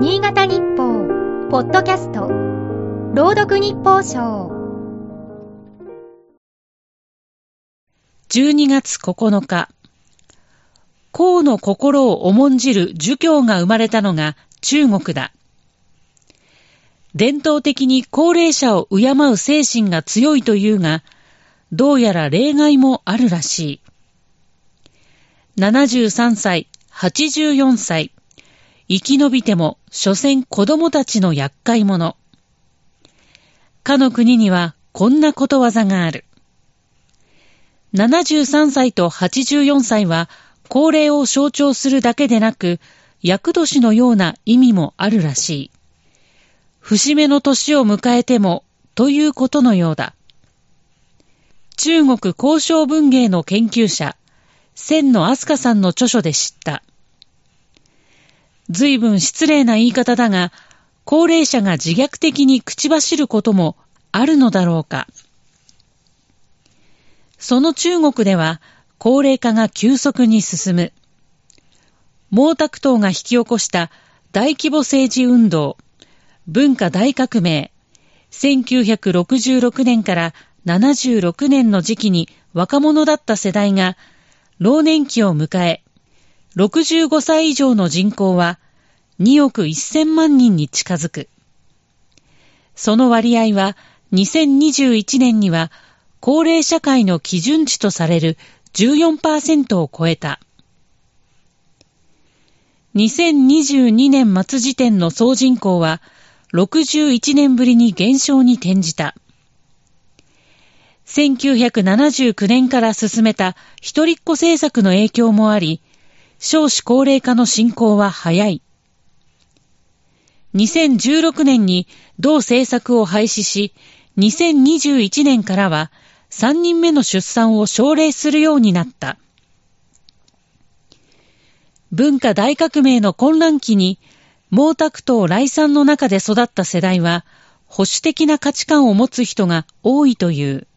新潟日報ポッドキャスト朗読日報賞12月9日孔の心を重んじる儒教が生まれたのが中国だ。伝統的に高齢者を敬う精神が強いというが、どうやら例外もあるらしい。73歳、84歳、生き延びても所詮子供たちの厄介者。かの国にはこんなことわざがある。73歳と84歳は高齢を象徴するだけでなく、厄年のような意味もあるらしい。節目の年を迎えてもということのようだ。中国交渉文芸の研究者、千野飛鳥さんの著書で知った。随分失礼な言い方だが、高齢者が自虐的に口走ることもあるのだろうか。その中国では高齢化が急速に進む。毛沢東が引き起こした大規模政治運動、文化大革命、1966年から76年の時期に若者だった世代が老年期を迎え、65歳以上の人口は2億1000万人に近づく。その割合は2021年には高齢社会の基準値とされる 14% を超えた。2022年末時点の総人口は61年ぶりに減少に転じた。1979年から進めた一人っ子政策の影響もあり、少子高齢化の進行は早い。2016年に同政策を廃止し、2021年からは3人目の出産を奨励するようになった。文化大革命の混乱期に、毛沢東来賛の中で育った世代は保守的な価値観を持つ人が多いという。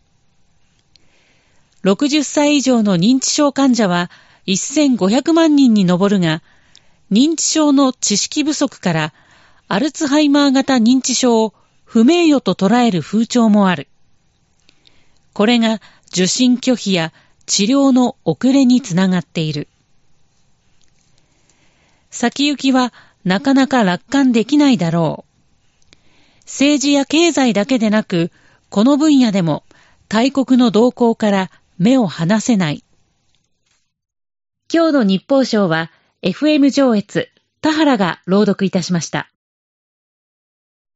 60歳以上の認知症患者は1500万人に上るが、認知症の知識不足からアルツハイマー型認知症を不名誉と捉える風潮もある。これが受診拒否や治療の遅れにつながっている。先行きはなかなか楽観できないだろう。政治や経済だけでなく、この分野でも大国の動向から目を離せない。今日の日報賞は FM 上越、田原が朗読いたしました。